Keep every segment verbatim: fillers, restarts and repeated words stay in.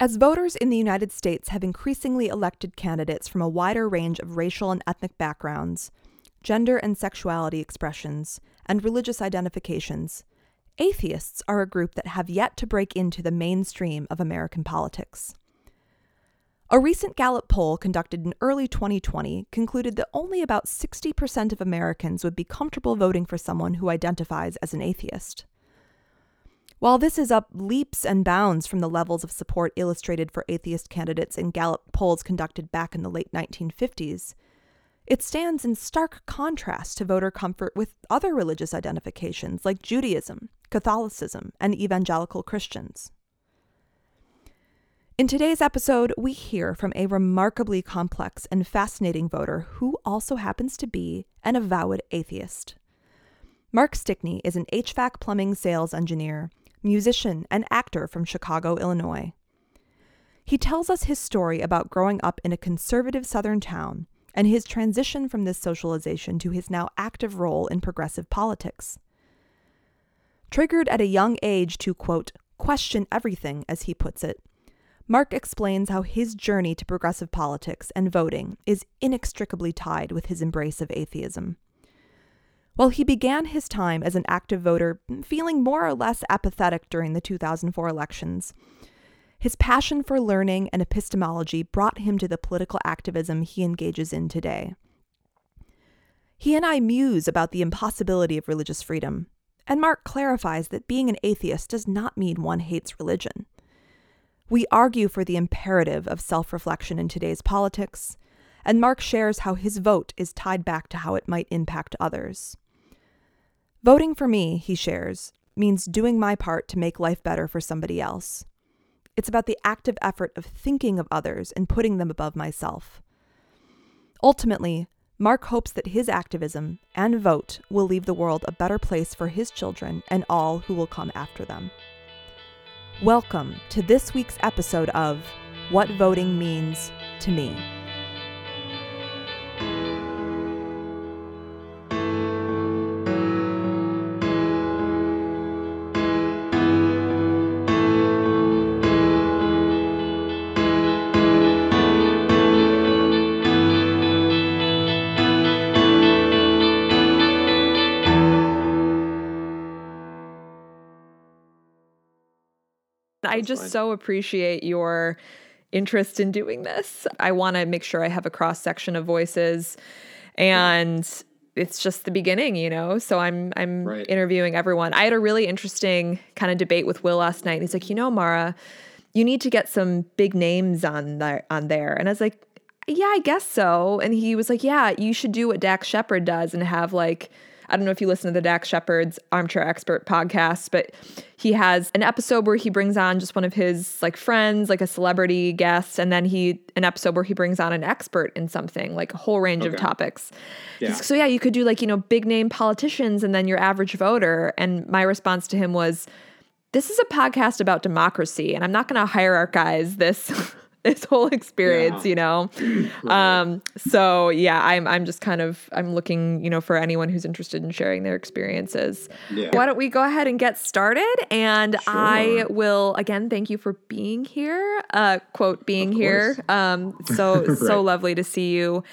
As voters in the United States have increasingly elected candidates from a wider range of racial and ethnic backgrounds, gender and sexuality expressions, and religious identifications, atheists are a group that have yet to break into the mainstream of American politics. A recent Gallup poll conducted in early twenty twenty concluded that only about sixty percent of Americans would be comfortable voting for someone who identifies as an atheist. While this is up leaps and bounds from the levels of support illustrated for atheist candidates in Gallup polls conducted back in the late nineteen fifties, it stands in stark contrast to voter comfort with other religious identifications like Judaism, Catholicism, and evangelical Christians. In today's episode, we hear from a remarkably complex and fascinating voter who also happens to be an avowed atheist. Mark Stickney is an H V A C plumbing sales engineer, musician, and actor from Chicago, Illinois. He tells us his story about growing up in a conservative Southern town and his transition from this socialization to his now active role in progressive politics. Triggered at a young age to, quote, question everything, as he puts it, Mark explains how his journey to progressive politics and voting is inextricably tied with his embrace of atheism. While he began his time as an active voter feeling more or less apathetic during the two thousand four elections, his passion for learning and epistemology brought him to the political activism he engages in today. He and I muse about the impossibility of religious freedom, and Mark clarifies that being an atheist does not mean one hates religion. We argue for the imperative of self-reflection in today's politics, and Mark shares how his vote is tied back to how it might impact others. Voting for me, he shares, means doing my part to make life better for somebody else. It's about the active effort of thinking of others and putting them above myself. Ultimately, Mark hopes that his activism and vote will leave the world a better place for his children and all who will come after them. Welcome to this week's episode of What Voting Means to Me. I just fine. so appreciate your interest in doing this. I want to make sure I have a cross-section of voices, and yeah. It's just the beginning, you know? So I'm I'm right. interviewing everyone. I had a really interesting kind of debate with Will last night. He's like, you know, Mara, you need to get some big names on there. On there. And I was like, yeah, I guess so. And he was like, yeah, you should do what Dax Shepard does and have like, I don't know if you listen to the Dax Shepard's Armchair Expert podcast, but he has an episode where he brings on just one of his like friends, like a celebrity guest, and then he an episode where he brings on an expert in something, like a whole range okay. of topics. Yeah. So yeah, you could do like, you know, big name politicians and then your average voter. And my response to him was, this is a podcast about democracy, and I'm not going to hierarchize this this whole experience, yeah. you know? Right. Um, so yeah, I'm, I'm just kind of, I'm looking, you know, for anyone who's interested in sharing their experiences. Yeah. Why don't we go ahead and get started? And sure. I will, again, thank you for being here, uh, quote, being here. Um, so, right. so lovely to see you.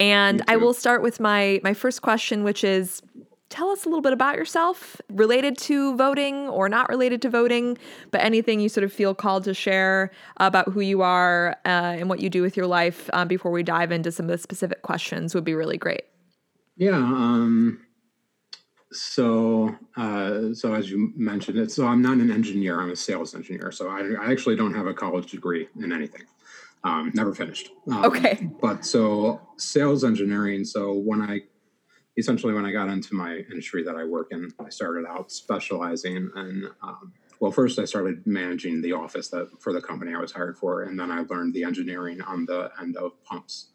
And you I will start with my, my first question, which is, tell us a little bit about yourself, related to voting or not related to voting, but anything you sort of feel called to share about who you are uh, and what you do with your life um, before we dive into some of the specific questions would be really great. Yeah. Um, so, uh, so as you mentioned, it's, so I'm not an engineer, I'm a sales engineer. So I, I actually don't have a college degree in anything. Um, never finished. Um, okay. But so sales engineering. So when I Essentially, when I got into my industry that I work in, I started out specializing in, um, well, first I started managing the office that for the company I was hired for, and then I learned the engineering on the end of pumps.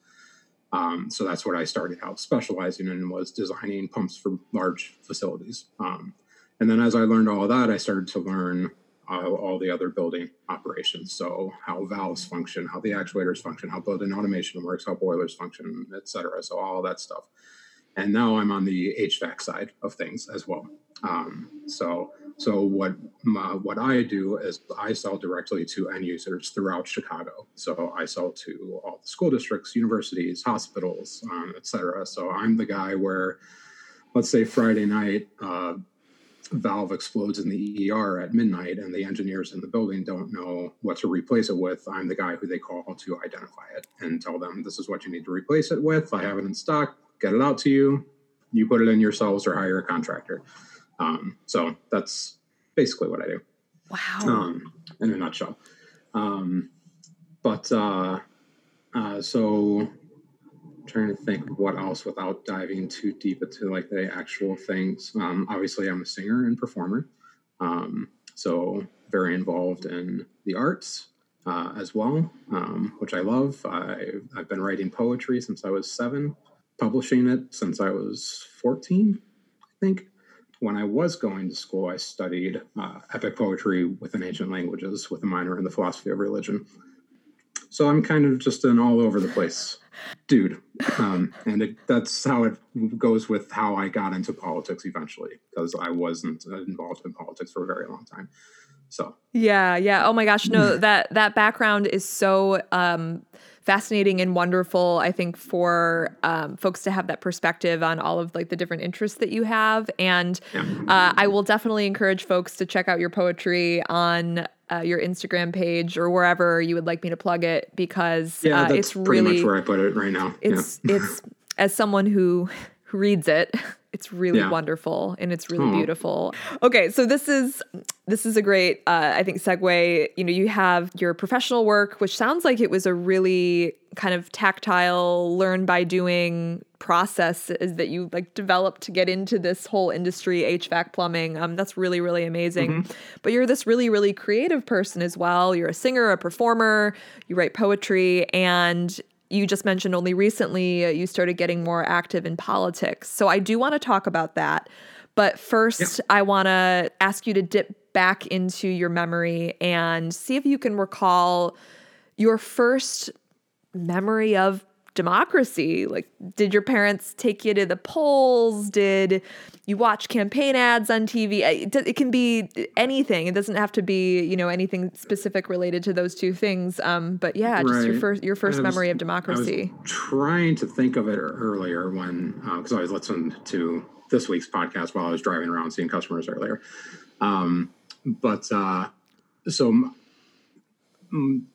Um, so that's what I started out specializing in, was designing pumps for large facilities. Um, and then as I learned all of that, I started to learn uh, all the other building operations. So how valves function, how the actuators function, how building automation works, how boilers function, et cetera. So all that stuff. And now I'm on the H V A C side of things as well. Um, so So what my, what I do is I sell directly to end users throughout Chicago. So I sell to all the school districts, universities, hospitals, um, et cetera. So I'm the guy where, let's say Friday night, uh, valve explodes in the E R at midnight and the engineers in the building don't know what to replace it with. I'm the guy who they call to identify it and tell them, this is what you need to replace it with. I have it in stock, get it out to you. You put it in yourselves or hire a contractor. Um, so that's basically what I do. Wow. Um, in a nutshell. Um, but, uh, uh, so I'm trying to think what else without diving too deep into like the actual things. Um, obviously I'm a singer and performer. Um, so very involved in the arts, uh, as well, um, which I love. I, I've been writing poetry since I was seven, publishing it since I was fourteen, I think. When I was going to school, I studied uh, epic poetry within ancient languages with a minor in the philosophy of religion. So I'm kind of just an all over the place dude. Um, and it, that's how it goes with how I got into politics eventually, because I wasn't involved in politics for a very long time. So, yeah, yeah. Oh my gosh. No, that, that background is so um, fascinating and wonderful, I think, for um, folks to have that perspective on all of like the different interests that you have. And yeah. uh, I will definitely encourage folks to check out your poetry on uh, your Instagram page or wherever you would like me to plug it, because yeah, uh, that's it's pretty really much where I put it right now. It's, yeah. it's as someone who reads it, it's really yeah. wonderful and it's really Aww. beautiful. Okay, so this is this is a great, uh, I think, segue. You know, you have your professional work, which sounds like it was a really kind of tactile, learn by doing process is that you like developed to get into this whole industry, H V A C, plumbing. Um, that's really, really amazing. Mm-hmm. But you're this really, really creative person as well. You're a singer, a performer. You write poetry, and you just mentioned only recently you started getting more active in politics. So I do want to talk about that. But first, yep. I want to ask you to dip back into your memory and see if you can recall your first memory of democracy. Like, did your parents take you to the polls? Did you watch campaign ads on T V? It can be anything. It doesn't have to be, you know, anything specific related to those two things. Um, but yeah, just right. your first your first was, memory of democracy. I was trying to think of it earlier when, because uh, I was listening to this week's podcast while I was driving around seeing customers earlier. Um, but uh, so. M- m-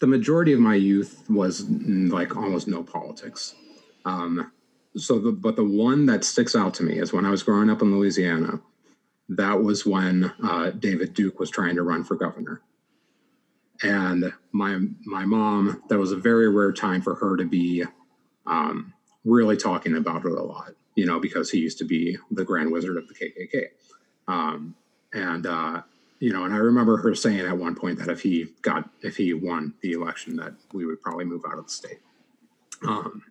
The majority of my youth was like almost no politics. Um, so, the, but the one that sticks out to me is when I was growing up in Louisiana, that was when uh, David Duke was trying to run for governor. And my my mom, that was a very rare time for her to be um, really talking about it a lot, you know, because he used to be the Grand Wizard of the K K K. Um, and, uh, You know, and I remember her saying at one point that if he got, if he won the election, that we would probably move out of the state. Um,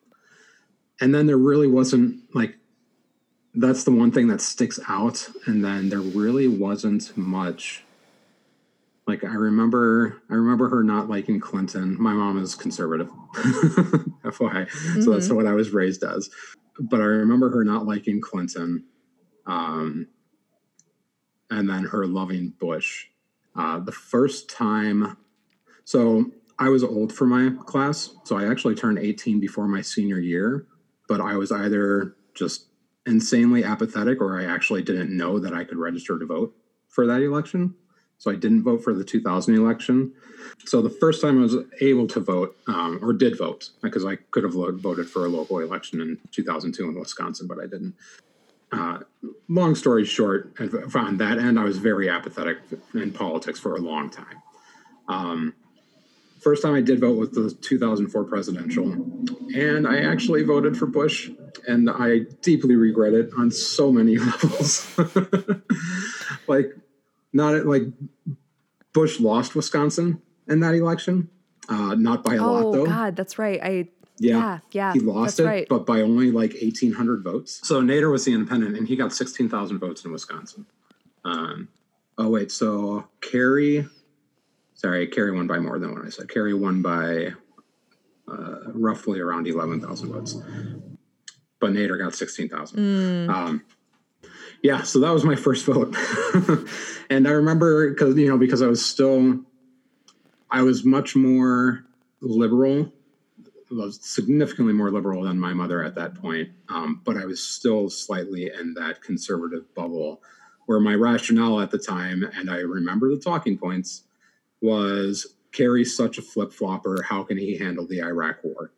and then there really wasn't like, that's the one thing that sticks out. And then there really wasn't much. Like, I remember, I remember her not liking Clinton. My mom is conservative, F Y I. Mm-hmm. So that's what I was raised as. But I remember her not liking Clinton. Um, and then her loving Bush. Uh, the first time, so I was old for my class, so I actually turned eighteen before my senior year, but I was either just insanely apathetic or I actually didn't know that I could register to vote for that election. So I didn't vote for the two thousand election. So the first time I was able to vote, um, or did vote, because I could have voted for a local election in two thousand two in Wisconsin, but I didn't. Uh, long story short, on that end, I was very apathetic in politics for a long time. Um, first time I did vote was the two thousand four presidential, and I actually voted for Bush, and I deeply regret it on so many levels. Like, not at, like Bush lost Wisconsin in that election, uh, not by a oh, lot though. Oh God, that's right. I. Yeah, yeah, yeah, he lost it, right. but by only like eighteen hundred votes. So Nader was the independent, and he got sixteen thousand votes in Wisconsin. Um, oh, wait, so Kerry, sorry, Kerry won by more than what I said. Kerry won by uh, roughly around eleven thousand votes, but Nader got sixteen thousand. Mm. Um, yeah, so that was my first vote. And I remember, because, you know, because I was still, I was much more liberal, was significantly more liberal than my mother at that point. Um, but I was still slightly in that conservative bubble where my rationale at the time, and I remember the talking points, was Kerry's such a flip-flopper. How can he handle the Iraq war?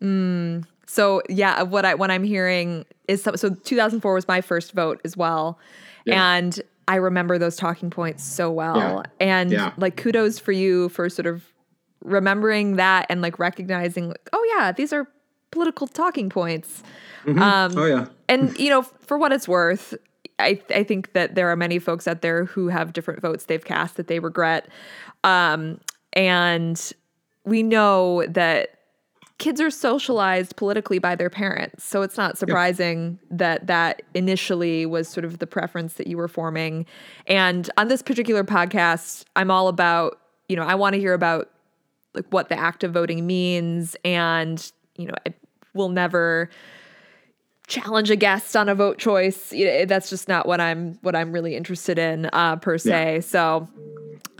Mm. So yeah, what I, what I'm hearing is, so, so two thousand four was my first vote as well. Yeah. And I remember those talking points so well. Yeah. And yeah. like, kudos for you for sort of remembering that and like recognizing, like, oh yeah, these are political talking points. Mm-hmm. Um, oh yeah. And you know, for what it's worth, I I think that there are many folks out there who have different votes they've cast that they regret. Um, and we know that kids are socialized politically by their parents. So it's not surprising yeah. that that initially was sort of the preference that you were forming. And on this particular podcast, I'm all about, you know, I want to hear about like what the act of voting means. And, you know, I will never challenge a guest on a vote choice. You know, that's just not what I'm, what I'm really interested in uh, per se. Yeah. So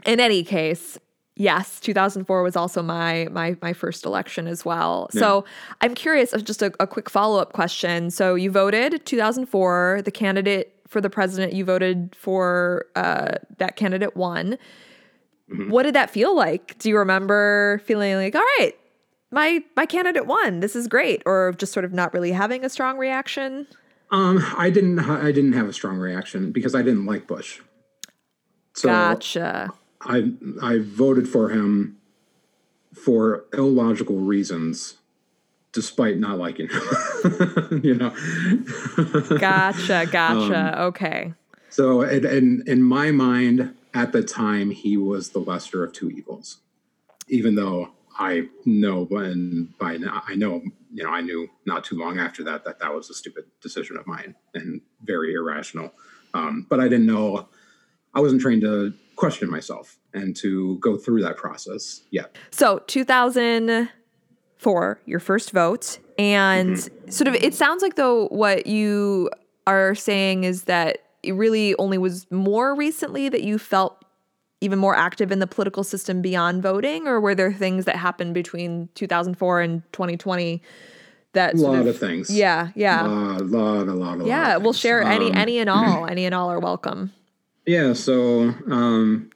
in any case, yes, two thousand four was also my, my, my first election as well. Yeah. So I'm curious, just a, a quick follow-up question. So you voted two thousand four, the candidate for the president, you voted for, uh, that candidate won. Mm-hmm. What did that feel like? Do you remember feeling like, all right, my, my candidate won, this is great, or just sort of not really having a strong reaction? Um, I didn't, I didn't have a strong reaction because I didn't like Bush. So gotcha. I I voted for him for illogical reasons, despite not liking him. You know. Gotcha, gotcha. Um, okay. So, it, in in my mind, at the time, he was the lesser of two evils. Even though I know, when by now I know, you know, I knew not too long after that that that was a stupid decision of mine and very irrational. Um, but I didn't know. I wasn't trained to question myself and to go through that process. Yeah. So two thousand four, your first vote. And mm-hmm. sort of, it sounds like though, what you are saying is that it really only was more recently that you felt even more active in the political system beyond voting, or were there things that happened between two thousand four and twenty twenty that... A lot of, of things. Yeah. Yeah. A lot, a lot, a lot. Yeah. Lot of we'll things. Share any, um, any and all, any and all are welcome. Yeah, so um,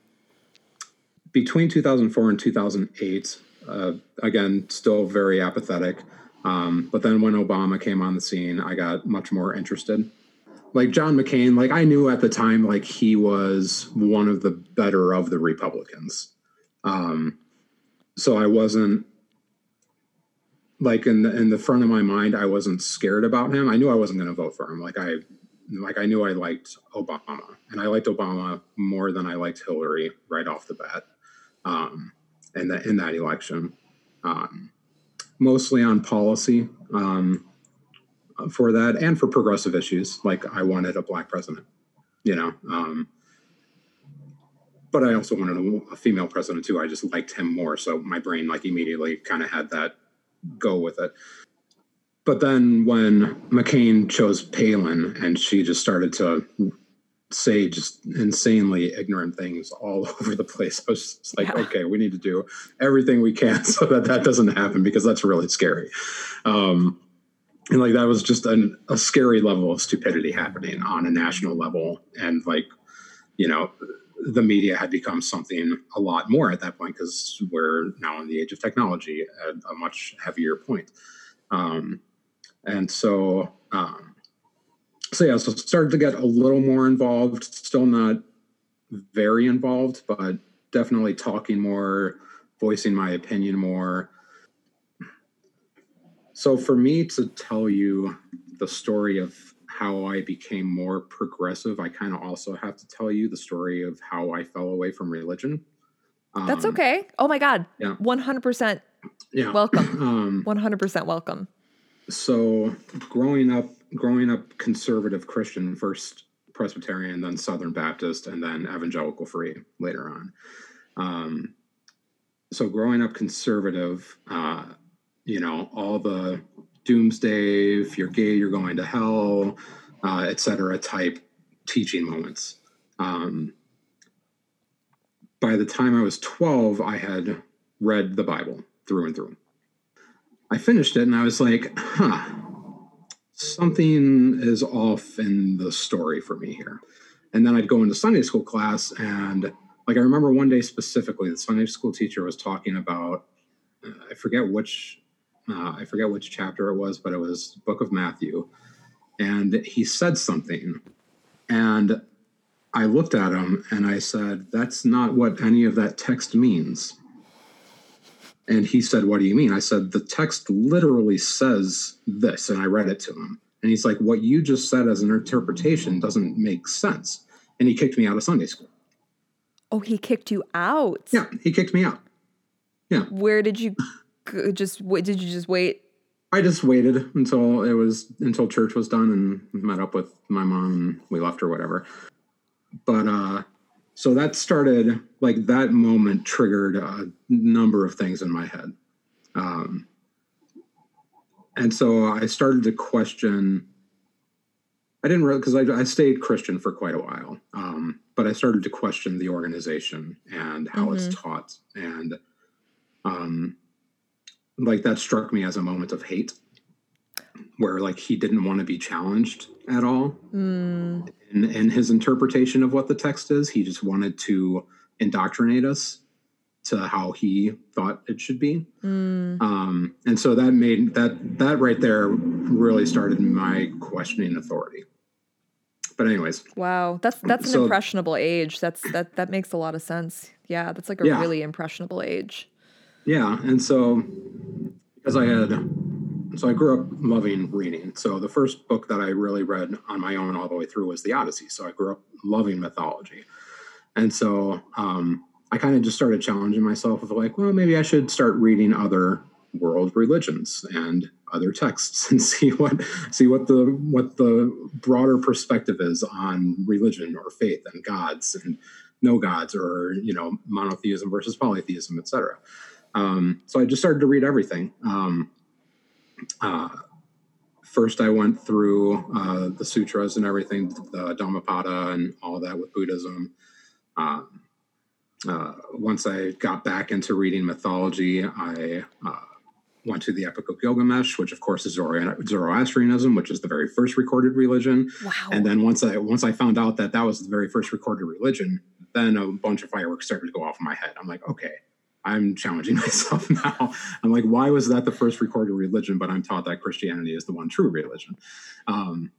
between two thousand four and two thousand eight, uh, again, still very apathetic. Um, but then when Obama came on the scene, I got much more interested. Like John McCain, like I knew at the time, like he was one of the better of the Republicans. Um, so I wasn't, like in the, in the front of my mind, I wasn't scared about him. I knew I wasn't going to vote for him. Like I... Like I knew I liked Obama, and I liked Obama more than I liked Hillary right off the bat, um, and that in that election, um, mostly on policy um, for that and for progressive issues. Like I wanted a black president, you know, um, but I also wanted a, a female president too. I just liked him more, so my brain like immediately kind of had that go with it. But then when McCain chose Palin and she just started to say just insanely ignorant things all over the place, I was just like, yeah. okay, we need to do everything we can so that that doesn't happen, because that's really scary. Um, and like that was just an, a scary level of stupidity happening on a national level. And like, you know, the media had become something a lot more at that point, because we're now in the age of technology at a much heavier point. Um, And so, um, so yeah, so started to get a little more involved, still not very involved, but definitely talking more, voicing my opinion more. So for me to tell you the story of how I became more progressive, I kind of also have to tell you the story of how I fell away from religion. Um, That's okay. Oh my God. Yeah. one hundred percent yeah. welcome. Um, one hundred percent welcome. So growing up, growing up conservative Christian, first Presbyterian, then Southern Baptist, and then evangelical free later on. Um, so growing up conservative, uh, you know, all the doomsday, if you're gay, you're going to hell, uh, et cetera, type teaching moments. Um, by the time I was twelve, I had read the Bible through and through. I finished it and I was like, huh, something is off in the story for me here. And then I'd go into Sunday school class, and like I remember one day specifically, the Sunday school teacher was talking about, uh, I forget which, uh, I forget which chapter it was, but it was the book of Matthew. And he said something, and I looked at him and I said, that's not what any of that text means. And he said, what do you mean? I said, the text literally says this. And I read it to him. And he's like, what you just said as an interpretation doesn't make sense. And he kicked me out of Sunday school. Oh, he kicked you out? Yeah, he kicked me out. Yeah. Where did you just, did you just wait? I just waited until it was, until church was done, and met up with my mom and we left or whatever. But, uh, so that started, like that moment triggered a number of things in my head. Um, and so I started to question, I didn't really, because I, I stayed Christian for quite a while, um, but I started to question the organization and how mm-hmm. it's taught. And um, like that struck me as a moment of hate, where like he didn't want to be challenged at all. Mm. In, in his interpretation of what the text is, he just wanted to indoctrinate us to how he thought it should be. Mm. Um, and so that made that, that right there really started my questioning authority. But anyways, wow. That's, that's an so, impressionable age. That's, that, that makes a lot of sense. Yeah. That's like a yeah. really impressionable age. Yeah. And so, because I had, So I grew up loving reading. So the first book that I really read on my own all the way through was The Odyssey. So I grew up loving mythology. And so um, I kind of just started challenging myself with like, well, maybe I should start reading other world religions and other texts and see what see what the what the broader perspective is on religion or faith and gods and no gods, or, you know, monotheism versus polytheism, et cetera. Um, so I just started to read everything. Um, Uh, first, I went through uh, the sutras and everything, the Dhammapada and all that with Buddhism. Uh, uh, once I got back into reading mythology, I uh, went to the Epic of Gilgamesh, which of course is Zoroastrianism, which is the very first recorded religion. Wow. And then once I once I found out that that was the very first recorded religion, then a bunch of fireworks started to go off in my head. I'm like, okay. I'm challenging myself now. I'm like, why was that the first recorded religion? But I'm taught that Christianity is the one true religion. Um,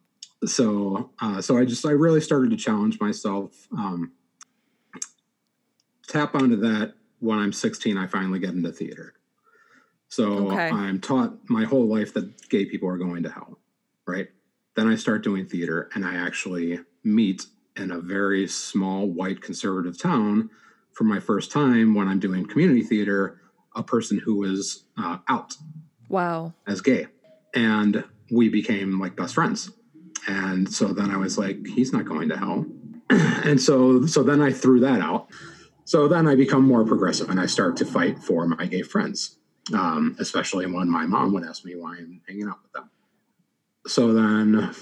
so, uh, so I just, I really started to challenge myself. Um, tap onto that. When I'm sixteen, I finally get into theater. So okay. I'm taught my whole life that gay people are going to hell. Right. Then I start doing theater, and I actually meet in a very small white conservative town, for my first time when I'm doing community theater, a person who was uh, out wow. as gay. And we became like best friends. And so then I was like, he's not going to hell. and so, so then I threw that out. So then I become more progressive, and I start to fight for my gay friends, um, especially when my mom would ask me why I'm hanging out with them. So then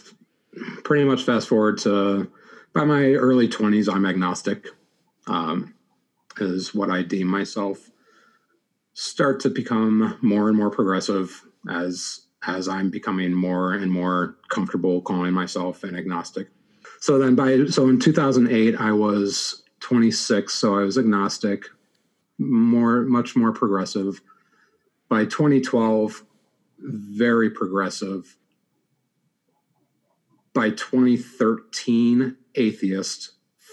pretty much fast forward to by my early twenties, I'm agnostic. Um, is what I deem myself, start to become more and more progressive as as I'm becoming more and more comfortable calling myself an agnostic. So then by so in two thousand eight, I was twenty-six, so I was agnostic, more much more progressive. By twenty twelve, very progressive. By twenty thirteen, atheist,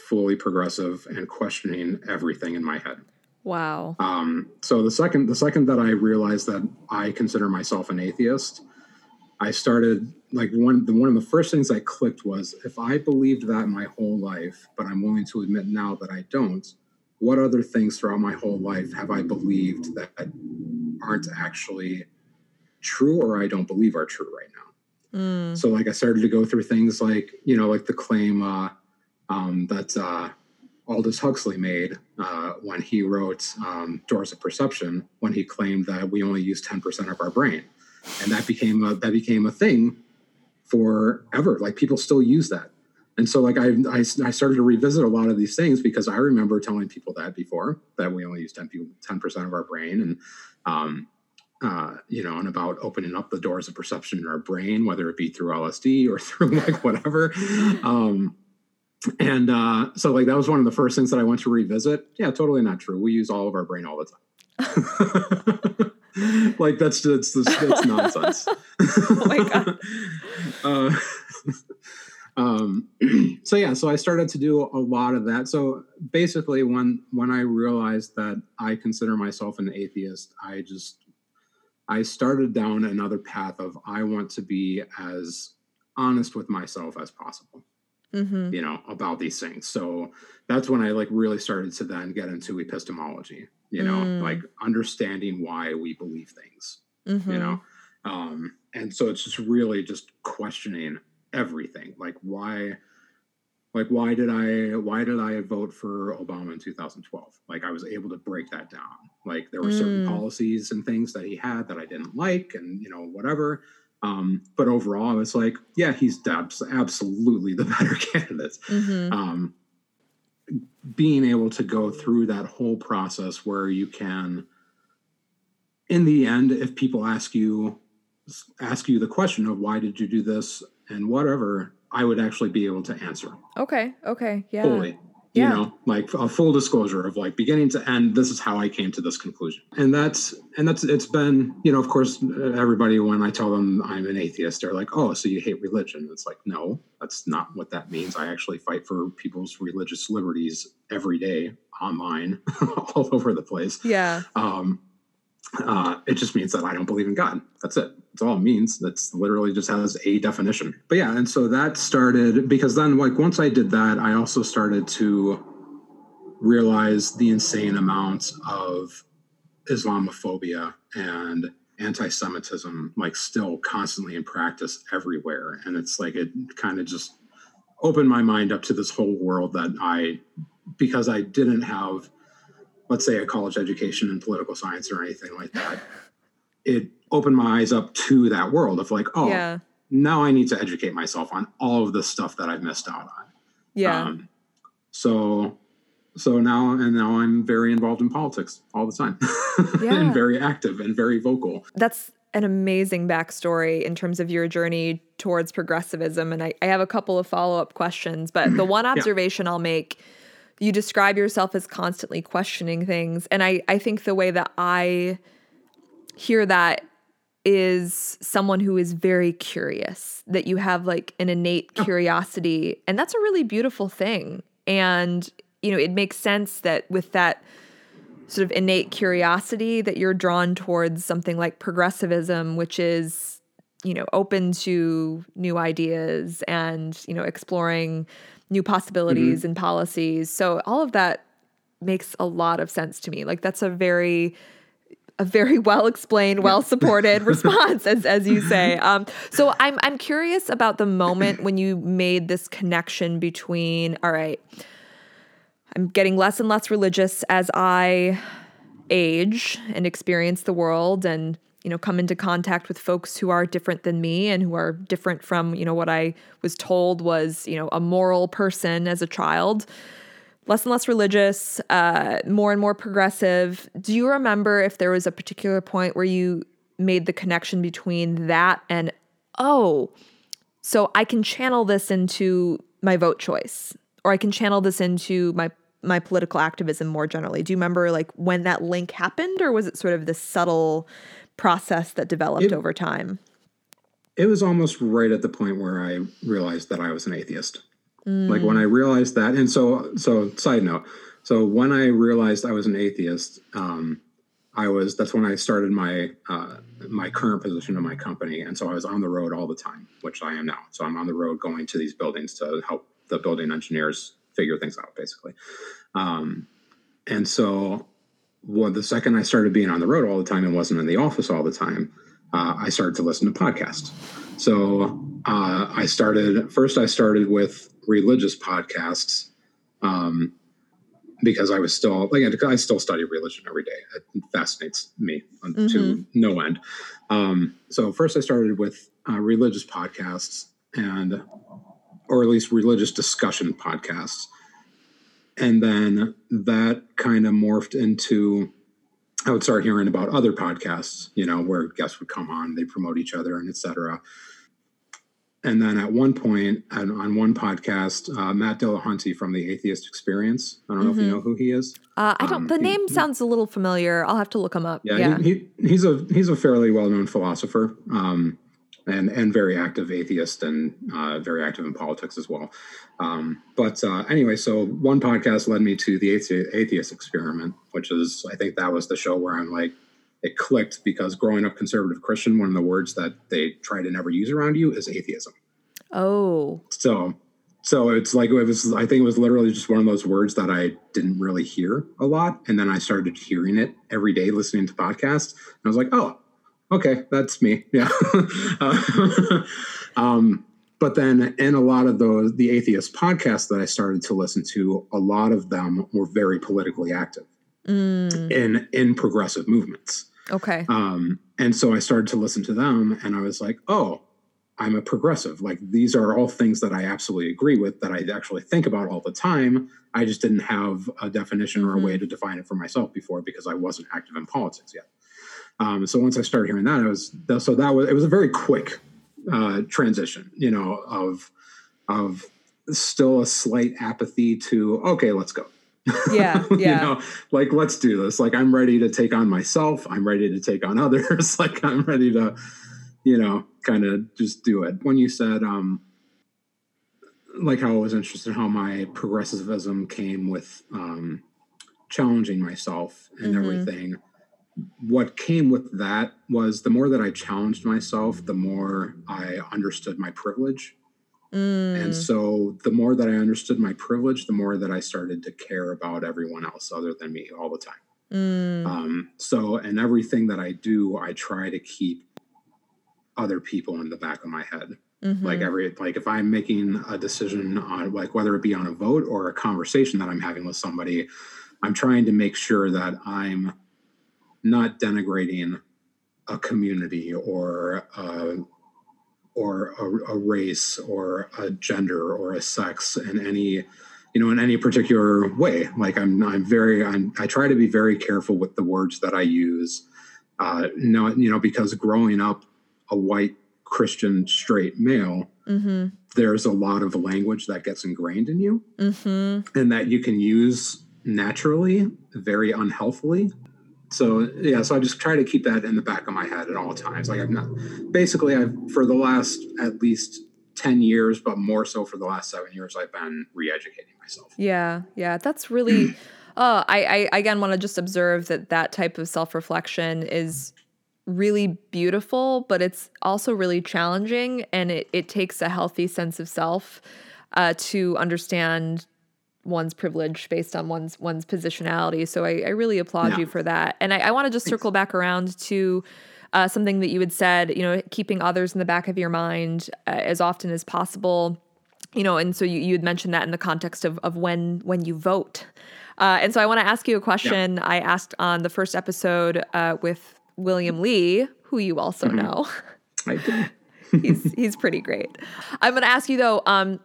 fully progressive, and questioning everything in my head. Wow. Um, so the second, the second that I realized that I consider myself an atheist, I started like one, the, one of the first things that clicked was, if I believed that my whole life, but I'm willing to admit now that I don't, what other things throughout my whole life have I believed that aren't actually true, or I don't believe are true right now? Mm. So like I started to go through things like, you know, like the claim, uh, Um, that uh, Aldous Huxley made uh, when he wrote um, Doors of Perception, when he claimed that we only use ten percent of our brain. And that became a, that became a thing forever. Like, people still use that. And so, like, I, I, I started to revisit a lot of these things, because I remember telling people that before, that we only use ten percent of our brain, and, um, uh, you know, and about opening up the doors of perception in our brain, whether it be through L S D or through, like, whatever. Um, and uh, so, like, that was one of the first things that I went to revisit. Yeah, totally not true. We use all of our brain all the time. Like, that's that's, that's, that's nonsense. Oh, my God. uh, Um, so yeah, so I started to do a lot of that. So basically, when, when I realized that I consider myself an atheist, I just, I started down another path of, I want to be as honest with myself as possible, mm-hmm. you know, about these things. So that's when I, like, really started to then get into epistemology, you know, mm. like understanding why we believe things, mm-hmm. you know? Um, and so it's just really just questioning everything. Like, why, like, why did I, why did I vote for Obama in two thousand twelve? Like, I was able to break that down. Like, there were mm. certain policies and things that he had that I didn't like, and, you know, whatever. Um, but overall, it's like, yeah, he's absolutely the better candidate. Mm-hmm. Um, being able to go through that whole process where you can, in the end, if people ask you, ask you the question of why did you do this, and whatever, I would actually be able to answer. Okay. Okay. Yeah. Fully. Yeah. You know, like a full disclosure of, like, beginning to end, this is how I came to this conclusion. And that's, and that's, it's been, you know, of course, everybody, when I tell them I'm an atheist, they're like, oh, so you hate religion. It's like, no, that's not what that means. I actually fight for people's religious liberties every day online, all over the place. Yeah. Um, Uh, it just means that I don't believe in God. That's it. That's all it means. That's literally just has a definition. But yeah, and so that started, because then, like, once I did that, I also started to realize the insane amounts of Islamophobia and anti-Semitism, like, still constantly in practice everywhere. And it's like, it kind of just opened my mind up to this whole world that I, because I didn't have, let's say, a college education in political science or anything like that, it opened my eyes up to that world of, like, oh, yeah. now I need to educate myself on all of the stuff that I've missed out on. Yeah. Um, so, so now, and now I'm very involved in politics all the time, yeah. and very active and very vocal. That's an amazing backstory in terms of your journey towards progressivism. And I, I have a couple of follow-up questions, but the one observation yeah. I'll make, you describe yourself as constantly questioning things. And I, I think the way that I hear that is someone who is very curious, that you have, like, an innate curiosity. And that's a really beautiful thing. And, you know, it makes sense that with that sort of innate curiosity that you're drawn towards something like progressivism, which is, you know, open to new ideas and, you know, exploring new possibilities mm-hmm. and policies. So all of that makes a lot of sense to me. Like, that's a very, a very well-explained, well-supported response, as as you say. Um, so I'm I'm curious about the moment when you made this connection between, all right, I'm getting less and less religious as I age and experience the world, and, you know, come into contact with folks who are different than me and who are different from, you know, what I was told was, you know, a moral person as a child, less and less religious, uh, more and more progressive. Do you remember if there was a particular point where you made the connection between that and, oh, so I can channel this into my vote choice, or I can channel this into my my political activism more generally? Do you remember, like, when that link happened, or was it sort of this subtle process that developed it, over time? It was almost right at the point where I realized that I was an atheist. Mm. Like, when I realized that, and so, so side note, so when I realized I was an atheist, um, I was, that's when I started my, uh, my current position in my company. And so I was on the road all the time, which I am now. So I'm on the road going to these buildings to help the building engineers figure things out, basically. Um, and so well, the second I started being on the road all the time and wasn't in the office all the time, uh, I started to listen to podcasts. So uh, I started, first I started with religious podcasts um, because I was still, like, I still study religion every day. It fascinates me mm-hmm. to no end. Um, so first I started with uh, religious podcasts, and or at least religious discussion podcasts. And then that kind of morphed into, I would start hearing about other podcasts, you know, where guests would come on, they promote each other, and et cetera. And then at one point on, on one podcast, uh, Matt Delahunty from the Atheist Experience. I don't know mm-hmm. if you know who he is. Uh, I don't. Um, the he, name sounds a little familiar. I'll have to look him up. Yeah, yeah. He, he, he's a he's a fairly well-known philosopher, um, and and very active atheist, and uh, very active in politics as well. Um, but uh, anyway, so one podcast led me to the Atheist Experiment, which is, I think that was the show where I'm like, it clicked, because growing up conservative Christian, one of the words that they try to never use around you is atheism. Oh. So so it's like, it was, I think it was literally just one of those words that I didn't really hear a lot. And then I started hearing it every day, listening to podcasts. And I was like, oh, okay, that's me. Yeah. uh, um, but then in a lot of those, the atheist podcasts that I started to listen to, a lot of them were very politically active mm. in, in progressive movements. Okay. Um, and so I started to listen to them, and I was like, oh, I'm a progressive. Like, these are all things that I absolutely agree with, that I actually think about all the time. I just didn't have a definition mm-hmm. or a way to define it for myself before, because I wasn't active in politics yet. Um, so once I started hearing that, I was, so that was, it was a very quick uh, transition, you know, of, of still a slight apathy to, okay, let's go. Yeah, yeah. You know, like, let's do this. Like, I'm ready to take on myself. I'm ready to take on others. Like, I'm ready to, you know, kind of just do it. When you said, um, like, how I was interested how my progressivism came with um, challenging myself and mm-hmm. everything. What came with that was, the more that I challenged myself, the more I understood my privilege. Mm. And so the more that I understood my privilege, the more that I started to care about everyone else other than me all the time. Mm. Um, so in everything that I do, I try to keep other people in the back of my head. Mm-hmm. Like every, like if I'm making a decision on, like, whether it be on a vote or a conversation that I'm having with somebody, I'm trying to make sure that I'm not denigrating a community or a, or a, a race or a gender or a sex in any, you know, in any particular way. Like, I'm, I'm very, I'm, I try to be very careful with the words that I use. Uh, no, you know, because growing up a white Christian straight male, mm-hmm. there's a lot of language that gets ingrained in you mm-hmm. and that you can use naturally, very unhealthily. So, yeah, so I just try to keep that in the back of my head at all times. Like, I've not, basically, I've, for the last at least ten years, but more so for the last seven years, I've been re-educating myself. Yeah, yeah, that's really, uh, I, I, again, want to just observe that that type of self-reflection is really beautiful, but it's also really challenging, and it, it takes a healthy sense of self uh, to understand one's privilege based on one's one's positionality. So I, I really applaud yeah. you for that. And I, I want to just Thanks. circle back around to uh, something that you had said, you know, keeping others in the back of your mind uh, as often as possible, you know, and so you, you had mentioned that in the context of, of when, when you vote. Uh, and so I want to ask you a question yeah. I asked on the first episode uh, with William Lee, who you also mm-hmm. know. I do. he's, he's pretty great. I'm going to ask you though, um,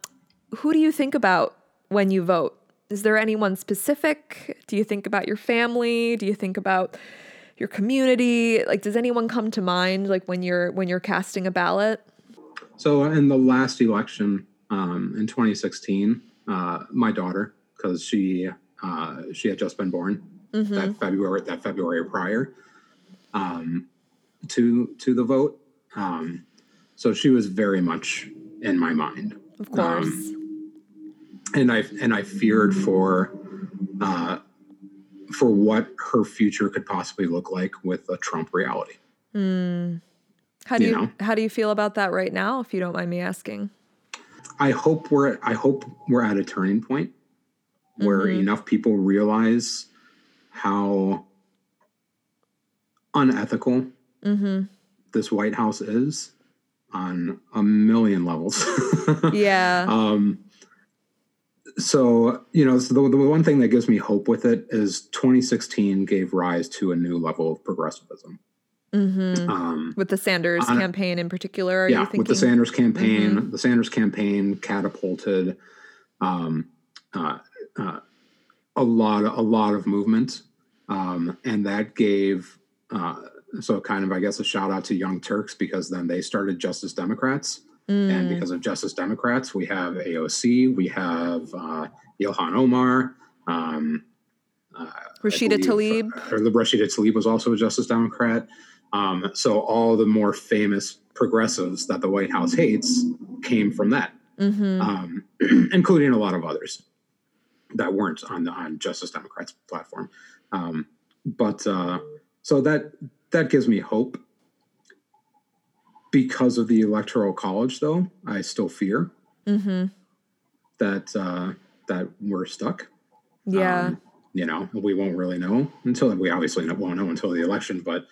who do you think about when you vote? Is there anyone specific? Do you think about your family? Do you think about your community? Like, does anyone come to mind, like, when you're when you're casting a ballot? So in the last election, um, in twenty sixteen, uh, my daughter, because she uh, she had just been born mm-hmm. that February that February prior um, to to the vote, um, so she was very much in my mind. Of course. Um, And I and I feared for uh, for what her future could possibly look like with a Trump reality. Mm. How do you, you know? How do you feel about that right now, if you don't mind me asking? I hope we're I hope we're at a turning point where mm-hmm. enough people realize how unethical mm-hmm. this White House is on a million levels. yeah. Um, So, you know, so the, the one thing that gives me hope with it is twenty sixteen gave rise to a new level of progressivism. Mm-hmm. Um, with the Sanders on, campaign in particular, are yeah, you thinking? With the Sanders campaign, mm-hmm. the Sanders campaign catapulted um, uh, uh, a lot, of, a lot of movement, um, and that gave uh, so kind of, I guess, a shout out to Young Turks, because then they started Justice Democrats, mm. and because of Justice Democrats, we have A O C, we have uh, Ilhan Omar. Um, uh, Rashida Tlaib, or the Rashida Tlaib was also a Justice Democrat. Um, so all the more famous progressives that the White House hates came from that, mm-hmm. um, including a lot of others that weren't on the on Justice Democrats' platform. Um, but uh, so that that gives me hope. Because of the Electoral College, though, I still fear mm-hmm. that uh, that we're stuck. Yeah, um, you know, we won't really know until we obviously won't know until the election, but.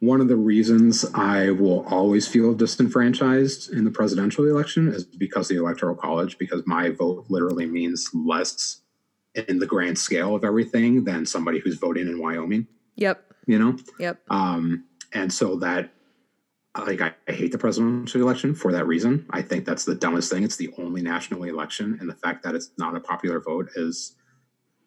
One of the reasons I will always feel disenfranchised in the presidential election is because of the Electoral College, because my vote literally means less in the grand scale of everything than somebody who's voting in Wyoming. Yep. You know? Yep. Um, and so that, like, I, I hate the presidential election for that reason. I think that's the dumbest thing. It's the only national election, and the fact that it's not a popular vote is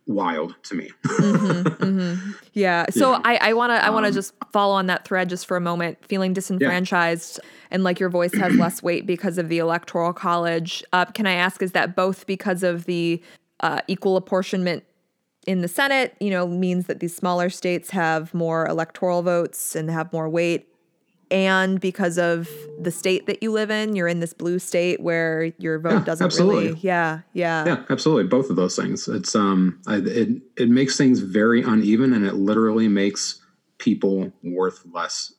wild to me. mm-hmm, mm-hmm. Yeah. So yeah. I, I want to I want to um, just follow on that thread just for a moment, feeling disenfranchised yeah. and like your voice has less weight because of the Electoral College. Uh, can I ask, is that both because of the uh, equal apportionment in the Senate, you know, means that these smaller states have more electoral votes and have more weight, and because of the state that you live in? You're in this blue state where your vote yeah, doesn't absolutely. really. Yeah, yeah. Yeah, absolutely. Both of those things. It's um, I, it, it makes things very uneven, and it literally makes people worth less